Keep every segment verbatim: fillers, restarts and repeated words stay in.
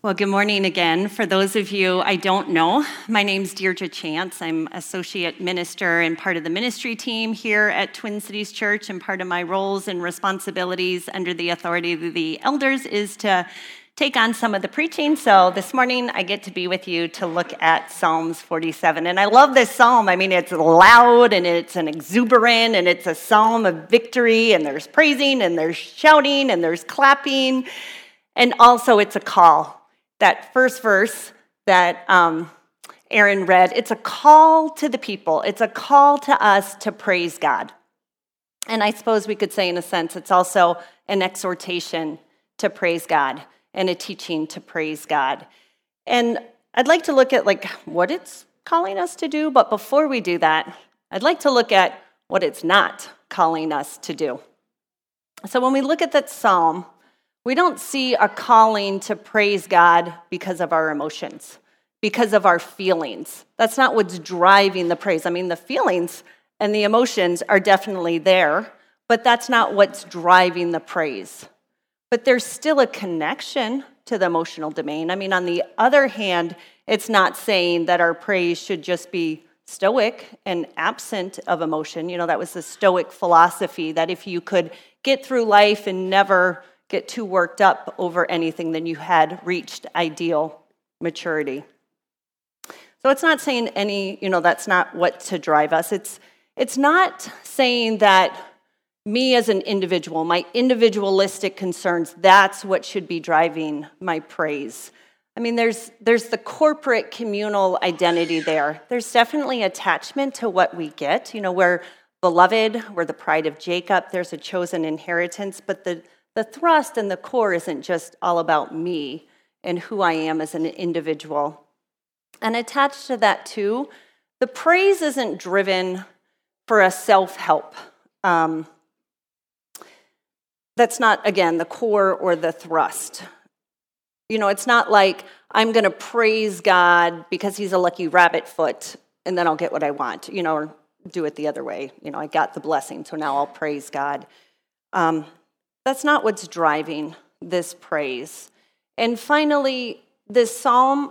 Well, good morning again. For those of you I don't know, my name's Deirdre Chance. I'm associate minister and part of the ministry team here at Twin Cities Church, and part of my roles and responsibilities under the authority of the elders is to take on some of the preaching. So this morning I get to be with you to look at Psalms forty-seven. And I love this psalm. I mean, it's loud and it's an exuberant and it's a psalm of victory, and there's praising and there's shouting and there's clapping. And also it's a call. That first verse that um, Aaron read, it's a call to the people. It's a call to us to praise God. And I suppose we could say, in a sense, it's also an exhortation to praise God and a teaching to praise God. And I'd like to look at like what it's calling us to do, but before we do that, I'd like to look at what it's not calling us to do. So when we look at that psalm, we don't see a calling to praise God because of our emotions, because of our feelings. That's not what's driving the praise. I mean, the feelings and the emotions are definitely there, but that's not what's driving the praise. But there's still a connection to the emotional domain. I mean, on the other hand, it's not saying that our praise should just be stoic and absent of emotion. You know, that was the Stoic philosophy, that if you could get through life and never get too worked up over anything, then you had reached ideal maturity. So it's not saying any, you know, that's not what to drive us. It's it's not saying that me as an individual, my individualistic concerns, that's what should be driving my praise. I mean, there's there's the corporate communal identity there. There's definitely attachment to what we get. You know, we're beloved, we're the pride of Jacob, there's a chosen inheritance, but the The thrust and the core isn't just all about me and who I am as an individual. And attached to that, too, the praise isn't driven for a self-help. Um, that's not, again, the core or the thrust. You know, it's not like I'm going to praise God because he's a lucky rabbit foot and then I'll get what I want, you know, or do it the other way. You know, I got the blessing, so now I'll praise God. Um That's not what's driving this praise. And finally, this psalm,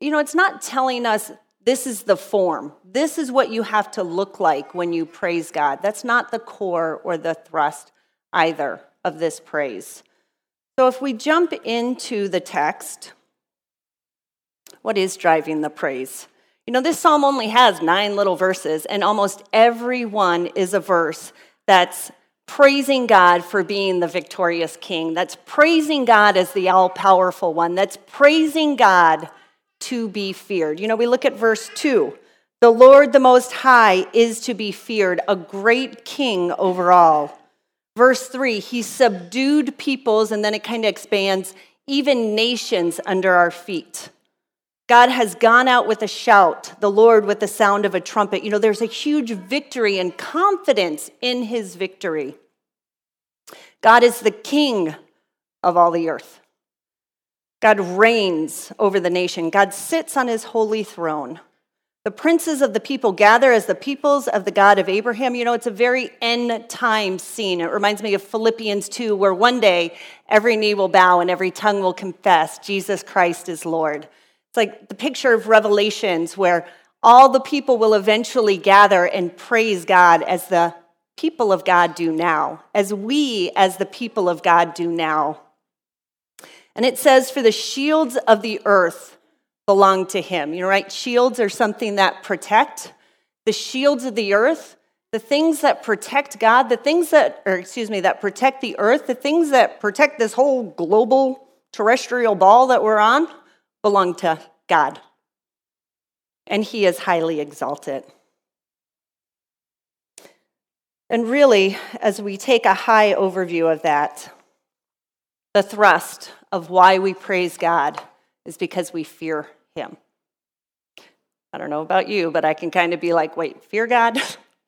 you know, it's not telling us this is the form. This is what you have to look like when you praise God. That's not the core or the thrust either of this praise. So if we jump into the text, what is driving the praise? You know, this psalm only has nine little verses, and almost every one is a verse that's praising God for being the victorious king. That's praising God as the all-powerful one. That's praising God to be feared. You know, we look at verse two. The Lord the Most High is to be feared, a great king over all. Verse three, he subdued peoples, and then it kind of expands, even nations under our feet. God has gone out with a shout, the Lord with the sound of a trumpet. You know, there's a huge victory and confidence in his victory. God is the king of all the earth. God reigns over the nation. God sits on his holy throne. The princes of the people gather as the peoples of the God of Abraham. You know, it's a very end time scene. It reminds me of Philippians two, where one day every knee will bow and every tongue will confess Jesus Christ is Lord. It's like the picture of Revelations, where all the people will eventually gather and praise God as the people of God do now, as we as the people of God do now. And it says, for the shields of the earth belong to him. You know, right? Shields are something that protect. The shields of the earth, the things that protect God, the things that, or excuse me, that protect the earth, the things that protect this whole global terrestrial ball that we're on, belong to God, and he is highly exalted. And really, as we take a high overview of that, the thrust of why we praise God is because we fear him. I don't know about you, but I can kind of be like, wait, fear God?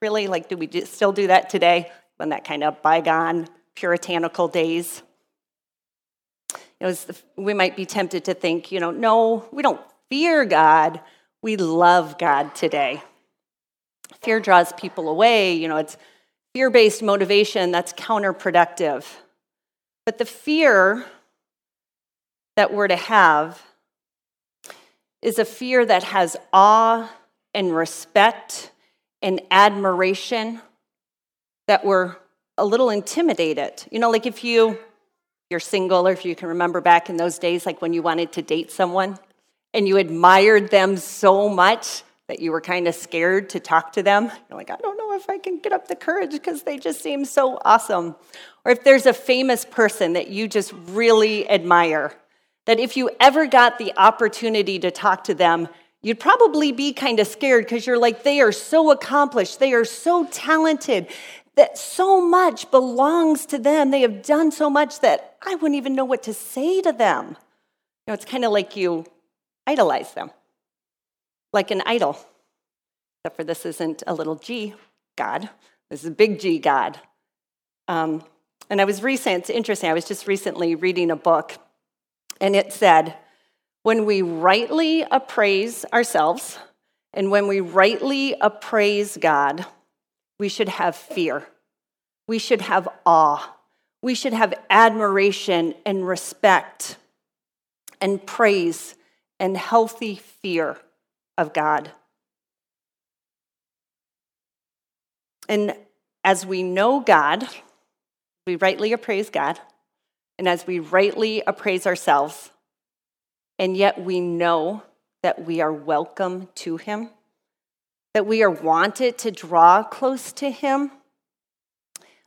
Really? Like, do we still do that today? When that kind of bygone, puritanical days? It was the, we might be tempted to think, you know, no, we don't fear God. We love God today. Fear draws people away. You know, it's fear-based motivation that's counterproductive. But the fear that we're to have is a fear that has awe and respect and admiration, that we're a little intimidated. You know, like if you, you're single, or if you can remember back in those days, like when you wanted to date someone and you admired them so much that you were kind of scared to talk to them. You're like, I don't know if I can get up the courage because they just seem so awesome. Or if there's a famous person that you just really admire, that if you ever got the opportunity to talk to them, you'd probably be kind of scared because you're like, they are so accomplished. They are so talented, that so much belongs to them. They have done so much that I wouldn't even know what to say to them. You know, it's kind of like you idolize them, like an idol. Except for this isn't a little G God. This is a big G God. Um, and I was recent, it's interesting, I was just recently reading a book, and it said, when we rightly appraise ourselves and when we rightly appraise God, we should have fear. We should have awe. We should have admiration and respect and praise and healthy fear of God. And as we know God, we rightly appraise God, and as we rightly appraise ourselves, and yet we know that we are welcome to him, that we are wanted to draw close to him,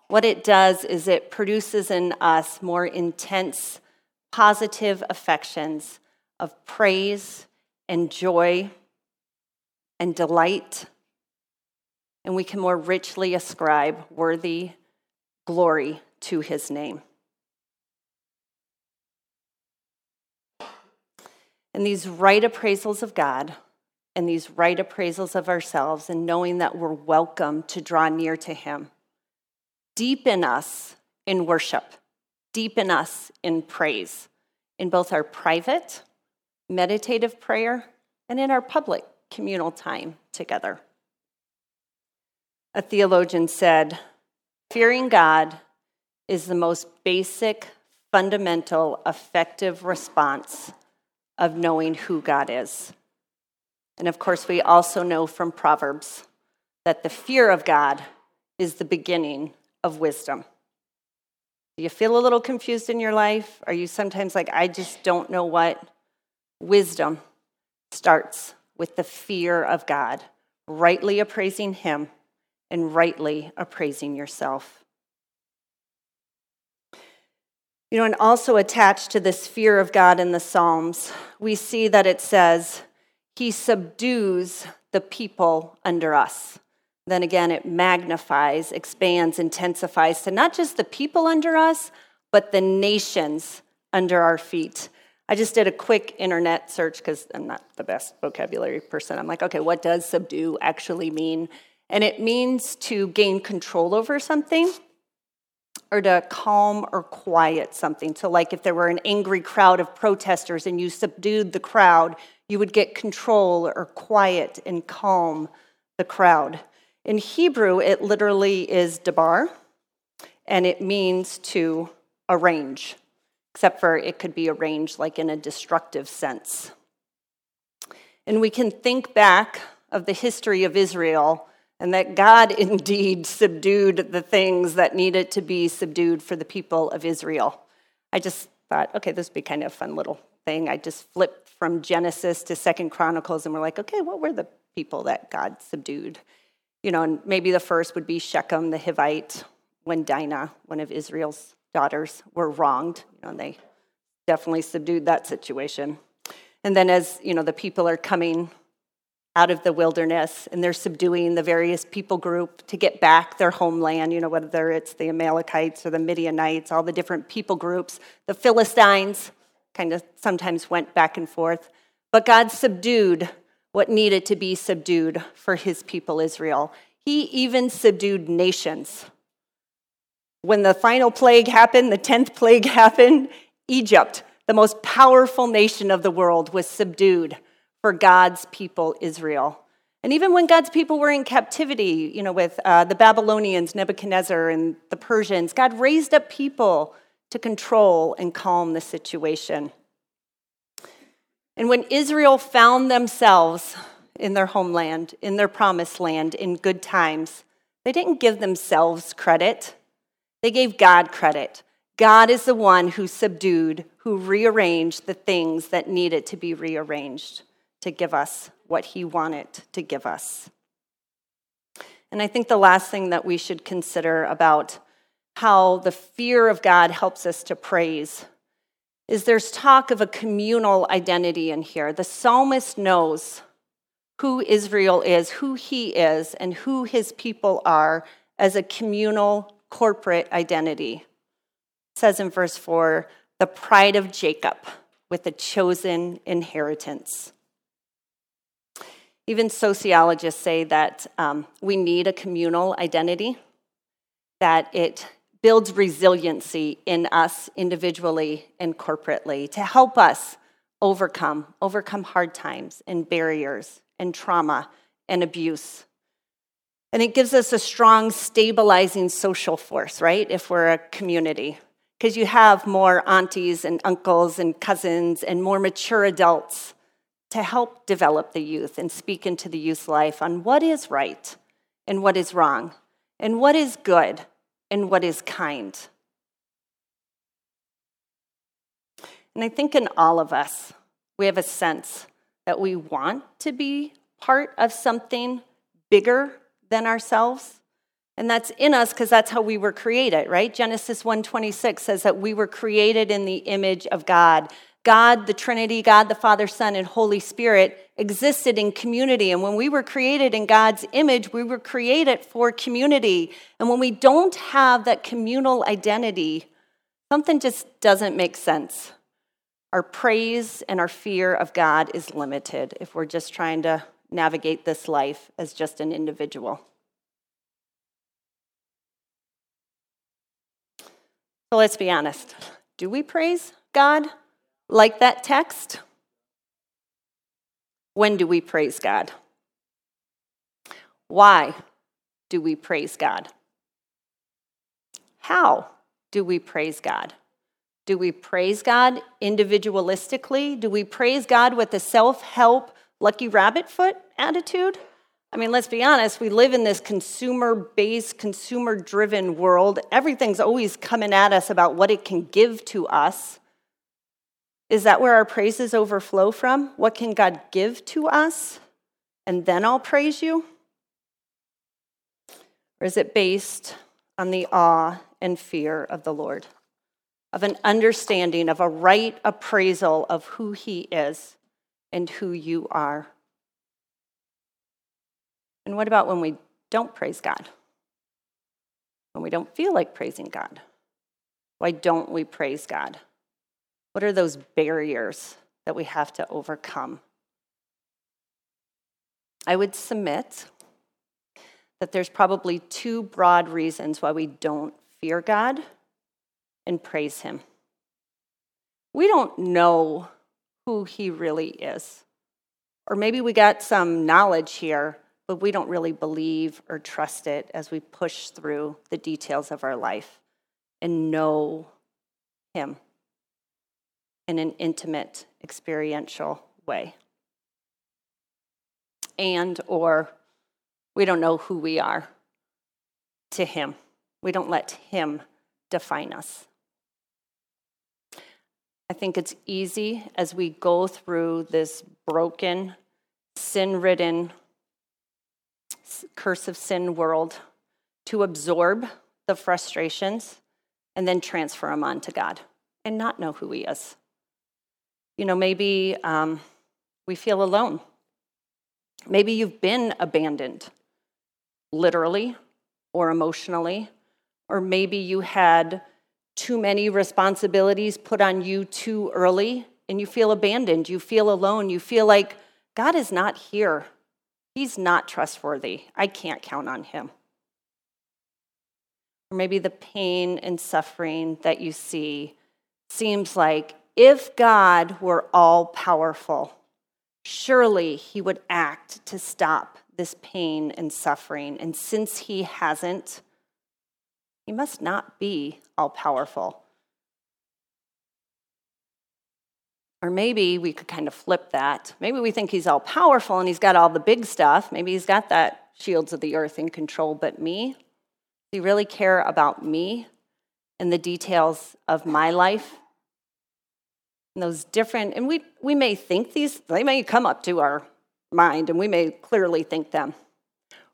what it does is it produces in us more intense, positive affections of praise and joy and delight, and we can more richly ascribe worthy glory to his name. And these right appraisals of God and these right appraisals of ourselves and knowing that we're welcome to draw near to him deepen us in worship, deepen us in praise, in both our private, meditative prayer and in our public communal time together. A theologian said, fearing God is the most basic, fundamental, effective response of knowing who God is. And of course, we also know from Proverbs that the fear of God is the beginning of wisdom. Do you feel a little confused in your life? Are you sometimes like, I just don't know what? Wisdom starts with the fear of God, rightly appraising him and rightly appraising yourself. You know, and also attached to this fear of God in the Psalms, we see that it says, he subdues the people under us. Then again, it magnifies, expands, intensifies to not just the people under us, but the nations under our feet. I just did a quick internet search because I'm not the best vocabulary person. I'm like, okay, what does subdue actually mean? And it means to gain control over something or to calm or quiet something. So like if there were an angry crowd of protesters and you subdued the crowd, you would get control or quiet and calm the crowd. In Hebrew, it literally is dabar, and it means to arrange, except for it could be arranged like in a destructive sense. And we can think back of the history of Israel and that God indeed subdued the things that needed to be subdued for the people of Israel. I just thought, okay, this would be kind of a fun little thing. I just flipped from Genesis to Second Chronicles, and we're like, okay, what were the people that God subdued? You know, and maybe the first would be Shechem the Hivite, when Dinah, one of Israel's daughters, were wronged. You know, and they definitely subdued that situation. And then as, you know, the people are coming out of the wilderness, and they're subduing the various people group to get back their homeland, you know, whether it's the Amalekites or the Midianites, all the different people groups. The Philistines kind of sometimes went back and forth. But God subdued what needed to be subdued for his people Israel. He even subdued nations. When the final plague happened, the tenth plague happened, Egypt, the most powerful nation of the world, was subdued for God's people, Israel. And even when God's people were in captivity, you know, with uh, the Babylonians, Nebuchadnezzar, and the Persians, God raised up people to control and calm the situation. And when Israel found themselves in their homeland, in their promised land, in good times, they didn't give themselves credit. They gave God credit. God is the one who subdued, who rearranged the things that needed to be rearranged to give us what he wanted to give us. And I think the last thing that we should consider about how the fear of God helps us to praise is there's talk of a communal identity in here. The psalmist knows who Israel is, who he is, and who his people are as a communal corporate identity. It says in verse four, the pride of Jacob with a chosen inheritance. Even sociologists say that um, we need a communal identity, that it builds resiliency in us individually and corporately to help us overcome, overcome hard times and barriers and trauma and abuse. And it gives us a strong stabilizing social force, right, if we're a community. Because you have more aunties and uncles and cousins and more mature adults to help develop the youth and speak into the youth life on what is right and what is wrong and what is good and what is kind. And I think in all of us, we have a sense that we want to be part of something bigger than ourselves. And that's in us because that's how we were created, right? Genesis one twenty-six says that we were created in the image of God. God, the Trinity, God, the Father, Son, and Holy Spirit existed in community. And when we were created in God's image, we were created for community. And when we don't have that communal identity, something just doesn't make sense. Our praise and our fear of God is limited if we're just trying to navigate this life as just an individual. So let's be honest. Do we praise God like that text? When do we praise God? Why do we praise God? How do we praise God? Do we praise God individualistically? Do we praise God with a self-help, lucky rabbit foot attitude? I mean, let's be honest, we live in this consumer-based, consumer-driven world. Everything's always coming at us about what it can give to us. Is that where our praises overflow from? What can God give to us? And then I'll praise you? Or is it based on the awe and fear of the Lord? Of an understanding, of a right appraisal of who he is and who you are. And what about when we don't praise God? When we don't feel like praising God? Why don't we praise God? What are those barriers that we have to overcome? I would submit that there's probably two broad reasons why we don't fear God and praise him. We don't know who he really is. Or maybe we got some knowledge here, but we don't really believe or trust it as we push through the details of our life and know him in an intimate, experiential way. And or we don't know who we are to him. We don't let him define us. I think it's easy as we go through this broken, sin-ridden, curse of sin world to absorb the frustrations and then transfer them on to God and not know who he is. You know, maybe um, we feel alone. Maybe you've been abandoned, literally or emotionally, or maybe you had too many responsibilities put on you too early and you feel abandoned, you feel alone, you feel like God is not here. He's not trustworthy. I can't count on him. Or maybe the pain and suffering that you see seems like if God were all-powerful, surely he would act to stop this pain and suffering. And since he hasn't, he must not be all-powerful. Or maybe we could kind of flip that. Maybe we think he's all powerful and he's got all the big stuff. Maybe he's got that shields of the earth in control, but me? Do you really care about me and the details of my life? And those different, and we, we may think these, they may come up to our mind and we may clearly think them.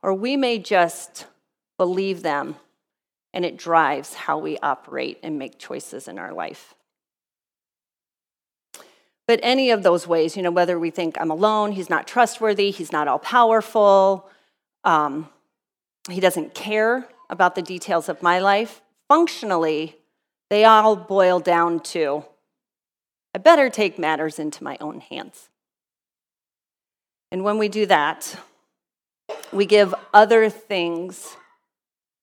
Or we may just believe them and it drives how we operate and make choices in our life. But any of those ways, you know, whether we think I'm alone, he's not trustworthy, he's not all-powerful, um, he doesn't care about the details of my life, functionally, they all boil down to, I better take matters into my own hands. And when we do that, we give other things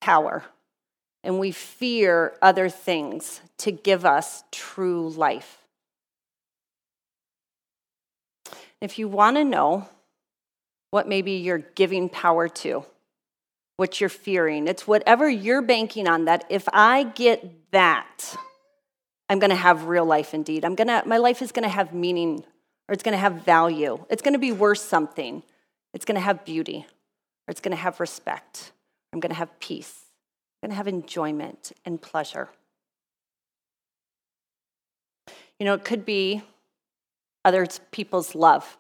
power, and we fear other things to give us true life. If you want to know what maybe you're giving power to, what you're fearing, it's whatever you're banking on that if I get that, I'm going to have real life indeed. I'm going to, my life is going to have meaning or it's going to have value. It's going to be worth something. It's going to have beauty or it's going to have respect. I'm going to have peace. I'm going to have enjoyment and pleasure. You know, it could be other people's love.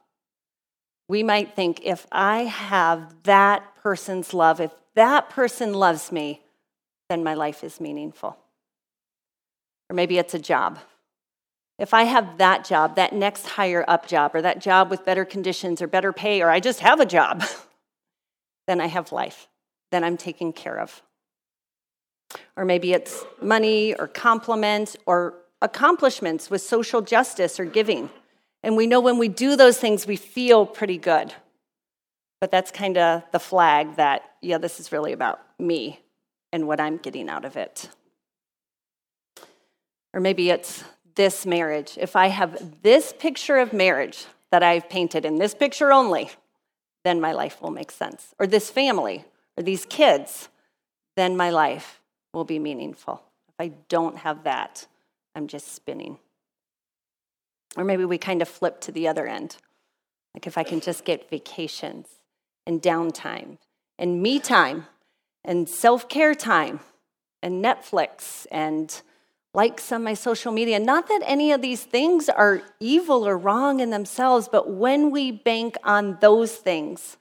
We might think, if I have that person's love, if that person loves me, then my life is meaningful. Or maybe it's a job. If I have that job, that next higher up job, or that job with better conditions or better pay, or I just have a job, then I have life. Then I'm taken care of. Or maybe it's money or compliments or accomplishments with social justice or giving. And we know when we do those things, we feel pretty good. But that's kind of the flag that, yeah, this is really about me and what I'm getting out of it. Or maybe it's this marriage. If I have this picture of marriage that I've painted, and this picture only, then my life will make sense. Or this family, or these kids, then my life will be meaningful. If I don't have that, I'm just spinning. Or maybe we kind of flip to the other end. Like if I can just get vacations and downtime and me time and self-care time and Netflix and likes on my social media. Not that any of these things are evil or wrong in themselves, but when we bank on those things,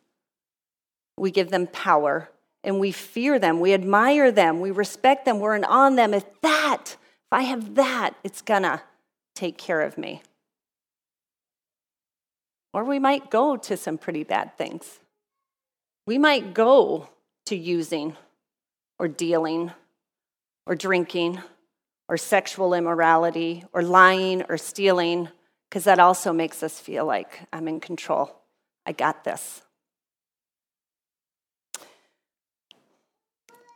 we give them power and we fear them. We admire them. We respect them. We're in awe of them. If that, if I have that, it's gonna take care of me. Or we might go to some pretty bad things. We might go to using or dealing or drinking or sexual immorality or lying or stealing, because that also makes us feel like I'm in control. I got this.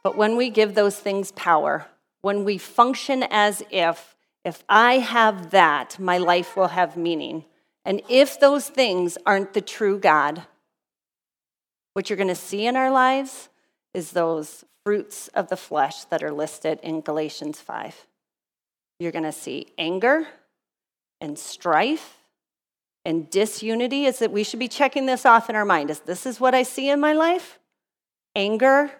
But when we give those things power, when we function as if, if I have that, my life will have meaning. And if those things aren't the true God, what you're going to see in our lives is those fruits of the flesh that are listed in Galatians five. You're going to see anger and strife and disunity. Is that we should be checking this off in our mind. Is this is what I see in my life? Anger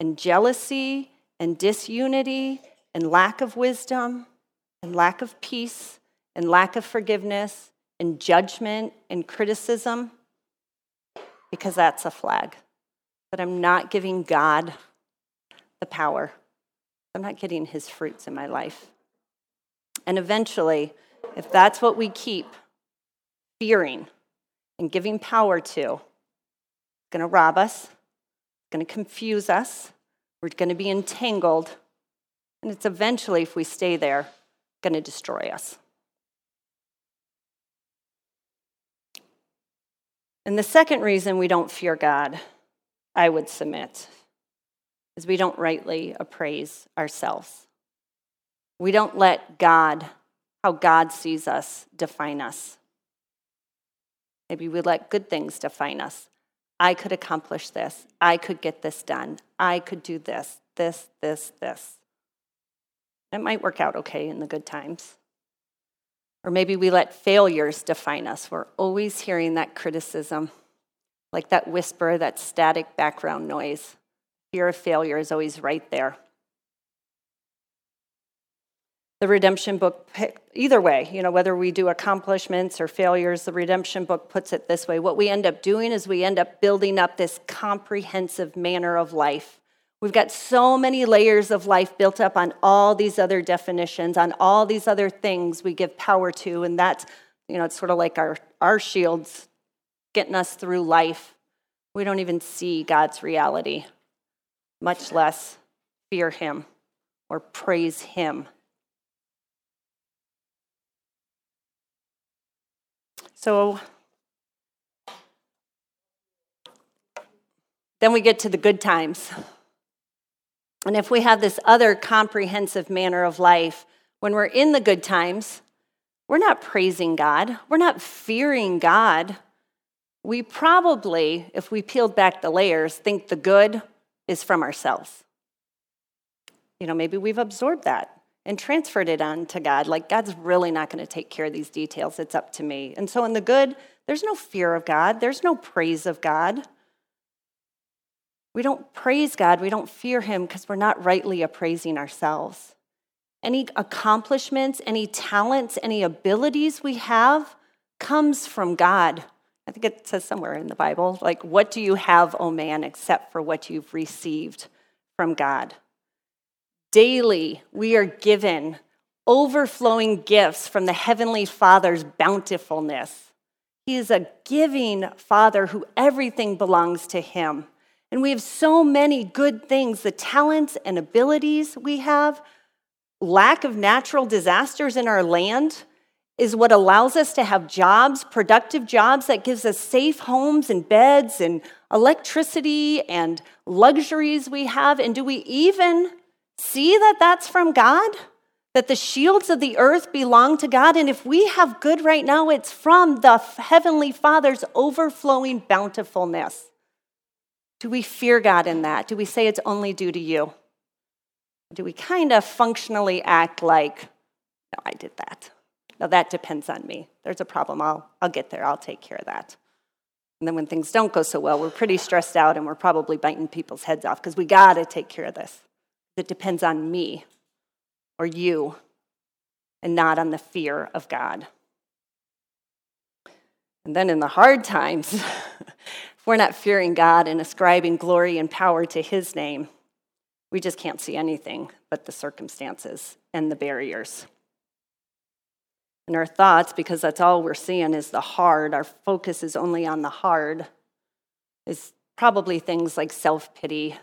and jealousy and disunity and lack of wisdom and lack of peace and lack of forgiveness and judgment and criticism, because that's a flag. But I'm not giving God the power. I'm not getting his fruits in my life. And eventually, if that's what we keep fearing and giving power to, it's going to rob us, it's going to confuse us, we're going to be entangled, and it's eventually, if we stay there, going to destroy us. And the second reason we don't fear God, I would submit, is we don't rightly appraise ourselves. We don't let God, how God sees us, define us. Maybe we let good things define us. I could accomplish this. I could get this done. I could do this, this, this, this. It might work out okay in the good times. Or maybe we let failures define us. We're always hearing that criticism, like that whisper, that static background noise. Fear of failure is always right there. The redemption book, either way, you know, whether we do accomplishments or failures, the redemption book puts it this way. What we end up doing is we end up building up this comprehensive manner of life. We've got so many layers of life built up on all these other definitions, on all these other things we give power to, and that's, you know, it's sort of like our, our shields getting us through life. We don't even see God's reality, much less fear him or praise him. So then we get to the good times. And if we have this other comprehensive manner of life, when we're in the good times, we're not praising God. We're not fearing God. We probably, if we peeled back the layers, think the good is from ourselves. You know, maybe we've absorbed that and transferred it on to God. Like, God's really not going to take care of these details. It's up to me. And so in the good, there's no fear of God. There's no praise of God. We don't praise God. We don't fear him because we're not rightly appraising ourselves. Any accomplishments, any talents, any abilities we have comes from God. I think it says somewhere in the Bible, like, what do you have, O man, except for what you've received from God? Daily, we are given overflowing gifts from the Heavenly Father's bountifulness. He is a giving Father who everything belongs to him. And we have so many good things, the talents and abilities we have. Lack of natural disasters in our land is what allows us to have jobs, productive jobs that gives us safe homes and beds and electricity and luxuries we have. And do we even see that that's from God? That the shields of the earth belong to God? And if we have good right now, it's from the Heavenly Father's overflowing bountifulness. Do we fear God in that? Do we say it's only due to you? Do we kind of functionally act like, no, I did that. No, that depends on me. There's a problem. I'll, I'll get there. I'll take care of that. And then when things don't go so well, we're pretty stressed out and we're probably biting people's heads off because we got to take care of this. It depends on me or you and not on the fear of God. And then in the hard times, if we're not fearing God and ascribing glory and power to his name, we just can't see anything but the circumstances and the barriers. And our thoughts, because that's all we're seeing, is the hard. Our focus is only on the hard. Is probably things like self-pity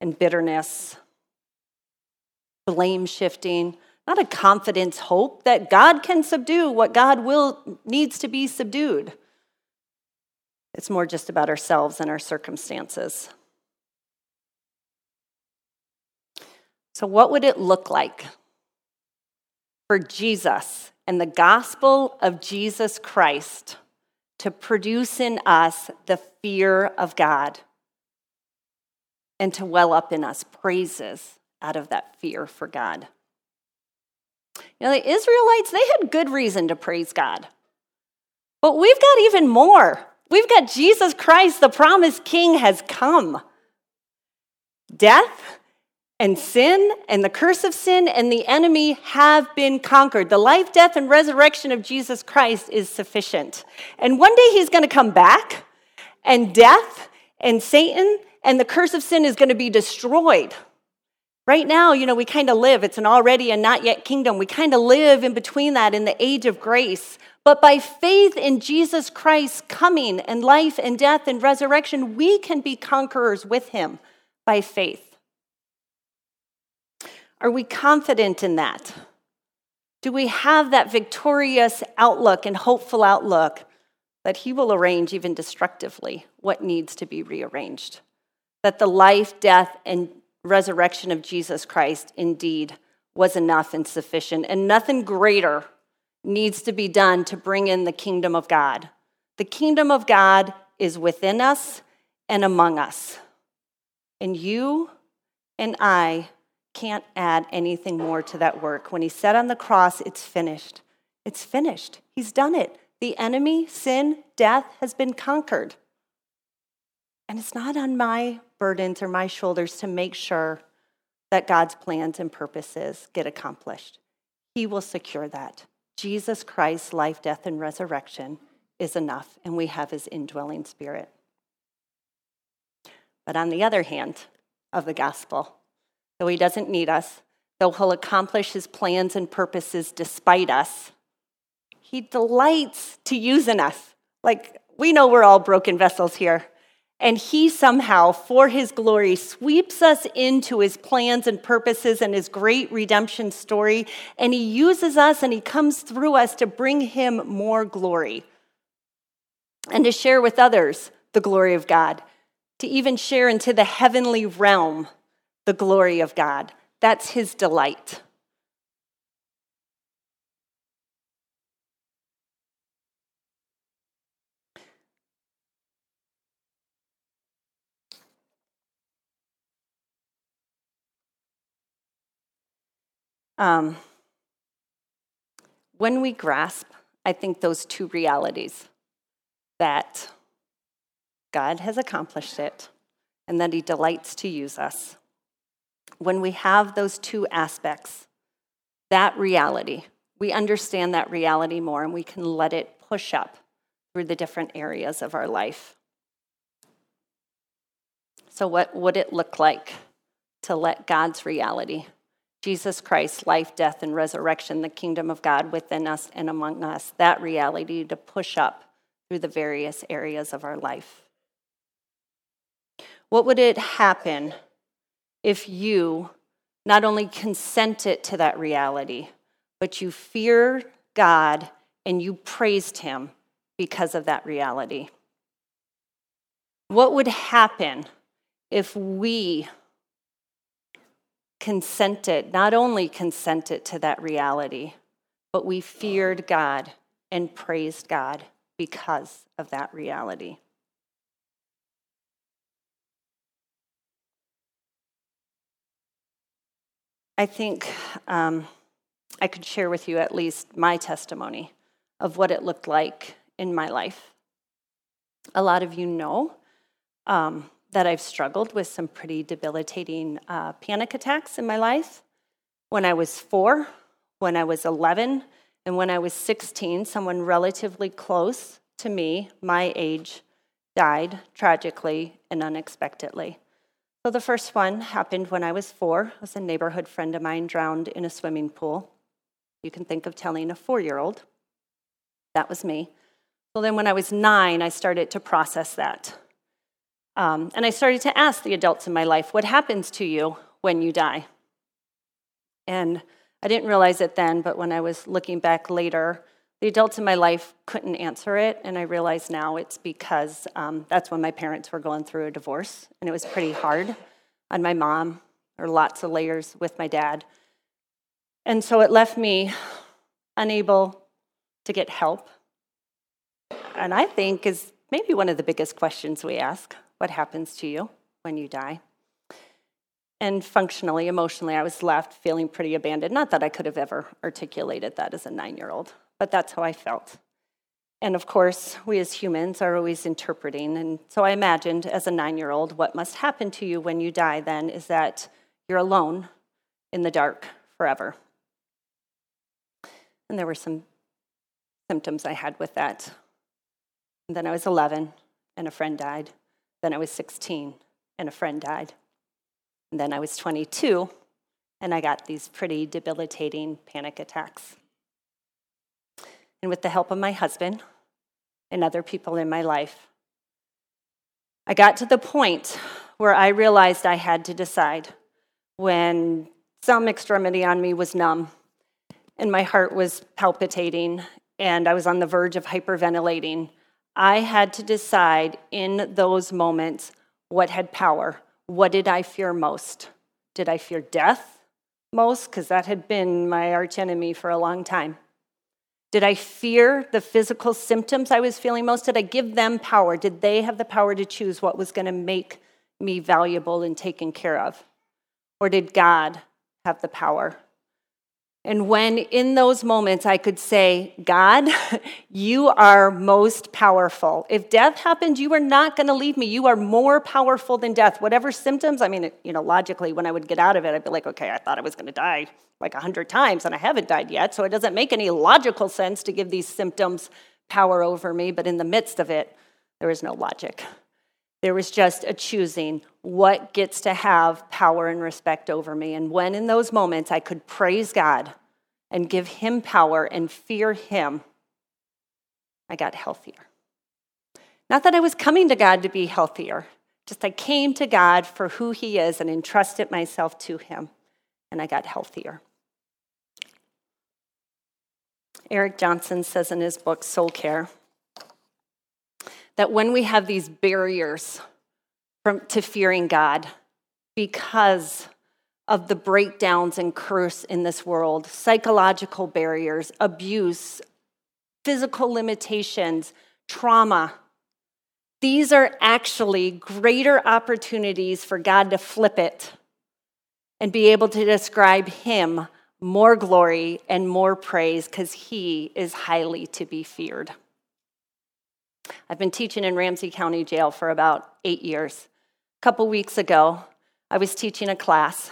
and bitterness, blame shifting, not a confidence hope that God can subdue what God will needs to be subdued. It's more just about ourselves and our circumstances. So what would it look like for Jesus and the gospel of Jesus Christ to produce in us the fear of God and to well up in us praises out of that fear for God? You know, the Israelites, they had good reason to praise God. But we've got even more. We've got Jesus Christ, the promised king, has come. Death and sin and the curse of sin and the enemy have been conquered. The life, death, and resurrection of Jesus Christ is sufficient. And one day he's going to come back, and death and Satan and the curse of sin is going to be destroyed. Right now, you know, we kind of live, it's an already and not yet kingdom. We kind of live in between that in the age of grace. But by faith in Jesus Christ's coming and life and death and resurrection, we can be conquerors with him by faith. Are we confident in that? Do we have that victorious outlook and hopeful outlook that he will arrange even destructively what needs to be rearranged? That the life, death, and resurrection of Jesus Christ indeed was enough and sufficient, and nothing greater needs to be done to bring in the kingdom of God. The kingdom of God is within us and among us, and you and I can't add anything more to that work. When he said on the cross, it's finished, It's finished. He's done it. The enemy, sin, death has been conquered. And it's not on my burdens or my shoulders to make sure that God's plans and purposes get accomplished. He will secure that. Jesus Christ's life, death, and resurrection is enough, and we have his indwelling spirit. But on the other hand of the gospel, though he doesn't need us, though he'll accomplish his plans and purposes despite us, he delights to use in us. Like, we know we're all broken vessels here. And he somehow, for his glory, sweeps us into his plans and purposes and his great redemption story. And he uses us and he comes through us to bring him more glory and to share with others the glory of God, to even share into the heavenly realm the glory of God. That's his delight. Um, when we grasp, I think, those two realities, that God has accomplished it and that he delights to use us, when we have those two aspects, that reality, we understand that reality more and we can let it push up through the different areas of our life. So what would it look like to let God's reality, Jesus Christ, life, death, and resurrection, the kingdom of God within us and among us, that reality to push up through the various areas of our life? What would it happen if you not only consented to that reality, but you feared God and you praised him because of that reality? What would happen if we consented, not only consented to that reality, but we feared God and praised God because of that reality? I think um, I could share with you at least my testimony of what it looked like in my life. A lot of you know um, that I've struggled with some pretty debilitating uh, panic attacks in my life. When I was four, when I was eleven, and when I was sixteen, someone relatively close to me, my age, died tragically and unexpectedly. So the first one happened when I was four. It was a neighborhood friend of mine drowned in a swimming pool. You can think of telling a four-year-old. That was me. So then when I was nine, I started to process that. Um, and I started to ask the adults in my life, what happens to you when you die? And I didn't realize it then, but when I was looking back later, the adults in my life couldn't answer it, and I realize now it's because um, that's when my parents were going through a divorce, and it was pretty hard on my mom, or lots of layers with my dad. And so it left me unable to get help, and I think is maybe one of the biggest questions we ask, what happens to you when you die? And functionally, emotionally, I was left feeling pretty abandoned. Not that I could have ever articulated that as a nine-year-old, but that's how I felt. And of course, we as humans are always interpreting. And so I imagined as a nine-year-old, what must happen to you when you die then is that you're alone in the dark forever. And there were some symptoms I had with that. And then I was eleven, and a friend died. Then I was sixteen, and a friend died. And then I was twenty-two, and I got these pretty debilitating panic attacks. And with the help of my husband and other people in my life, I got to the point where I realized I had to decide when some extremity on me was numb, and my heart was palpitating, and I was on the verge of hyperventilating. I had to decide in those moments what had power. What did I fear most? Did I fear death most? Because that had been my archenemy for a long time. Did I fear the physical symptoms I was feeling most? Did I give them power? Did they have the power to choose what was going to make me valuable and taken care of? Or did God have the power And when in those moments I could say, God, you are most powerful. If death happened, you are not going to leave me. You are more powerful than death. Whatever symptoms, I mean, you know, logically, when I would get out of it, I'd be like, okay, I thought I was going to die like a hundred times, and I haven't died yet, so it doesn't make any logical sense to give these symptoms power over me. But in the midst of it, there was no logic. There was just a choosing what gets to have power and respect over me. And when in those moments I could praise God and give him power and fear him, I got healthier. Not that I was coming to God to be healthier, just I came to God for who he is and entrusted myself to him, and I got healthier. Eric Johnson says in his book, Soul Care, that when we have these barriers From, to fearing God because of the breakdowns and curse in this world, psychological barriers, abuse, physical limitations, trauma. These are actually greater opportunities for God to flip it and be able to describe him more glory and more praise because he is highly to be feared. I've been teaching in Ramsey County Jail for about eight years. A couple weeks ago, I was teaching a class.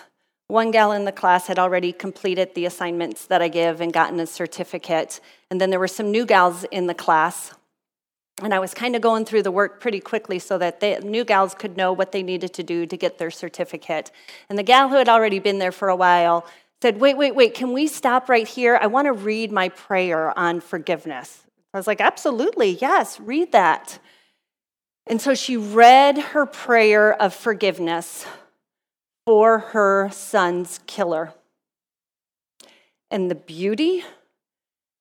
One gal in the class had already completed the assignments that I give and gotten a certificate. And then there were some new gals in the class. And I was kind of going through the work pretty quickly so that the new gals could know what they needed to do to get their certificate. And the gal who had already been there for a while said, wait, wait, wait, can we stop right here? I want to read my prayer on forgiveness. I was like, absolutely, yes, read that. And so she read her prayer of forgiveness for her son's killer. And the beauty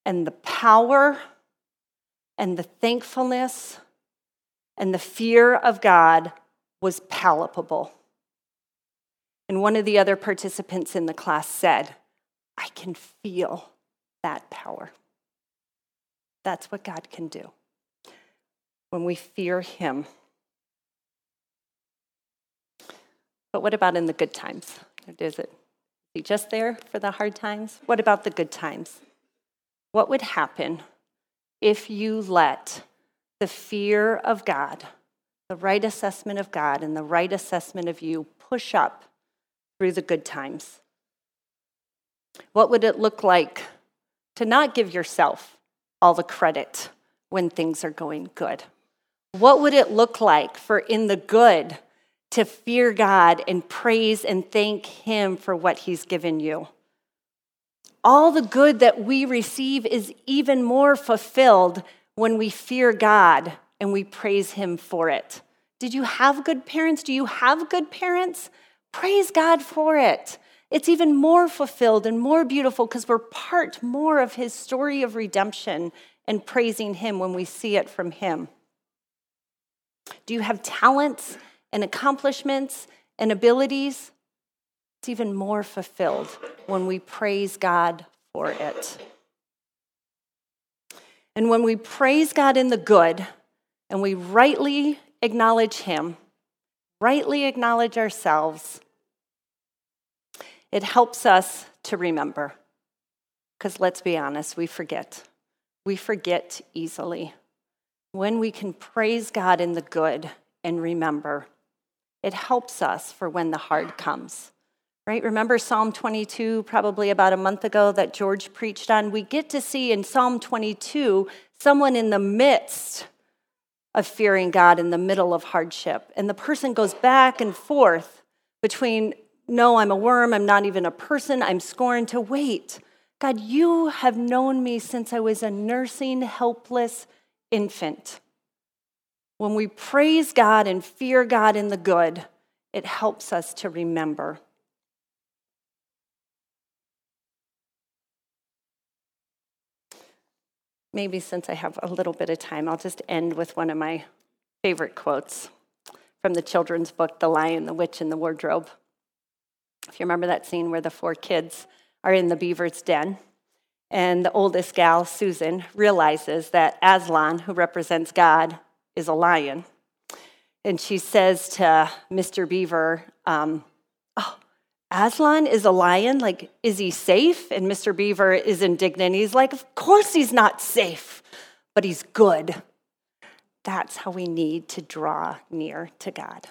and the power and the thankfulness and the fear of God was palpable. And one of the other participants in the class said, I can feel that power. That's what God can do when we fear him. But what about in the good times? Is it just there for the hard times? What about the good times? What would happen if you let the fear of God, the right assessment of God, and the right assessment of you push up through the good times? What would it look like to not give yourself all the credit when things are going good? What would it look like for in the good to fear God and praise and thank him for what he's given you? All the good that we receive is even more fulfilled when we fear God and we praise him for it. Did you have good parents? Do you have good parents? Praise God for it. It's even more fulfilled and more beautiful because we're part more of his story of redemption and praising him when we see it from him. Do you have talents and accomplishments and abilities? It's even more fulfilled when we praise God for it. And when we praise God in the good and we rightly acknowledge him, rightly acknowledge ourselves, it helps us to remember. Because let's be honest, we forget. We forget easily. When we can praise God in the good and remember, it helps us for when the hard comes, right? Remember Psalm twenty-two, probably about a month ago, that George preached on? We get to see in Psalm twenty-two, someone in the midst of fearing God in the middle of hardship. And the person goes back and forth between, no, I'm a worm, I'm not even a person, I'm scorned, to wait, God, you have known me since I was a nursing, helpless infant. When we praise God and fear God in the good, it helps us to remember. Maybe since I have a little bit of time, I'll just end with one of my favorite quotes from the children's book, The Lion, the Witch, and the Wardrobe. If you remember that scene where the four kids are in the beaver's den, and the oldest gal, Susan, realizes that Aslan, who represents God, is a lion. And she says to Mister Beaver, um, oh, Aslan is a lion, like, is he safe? And Mister Beaver is indignant. He's like, of course he's not safe, but he's good. That's how we need to draw near to God.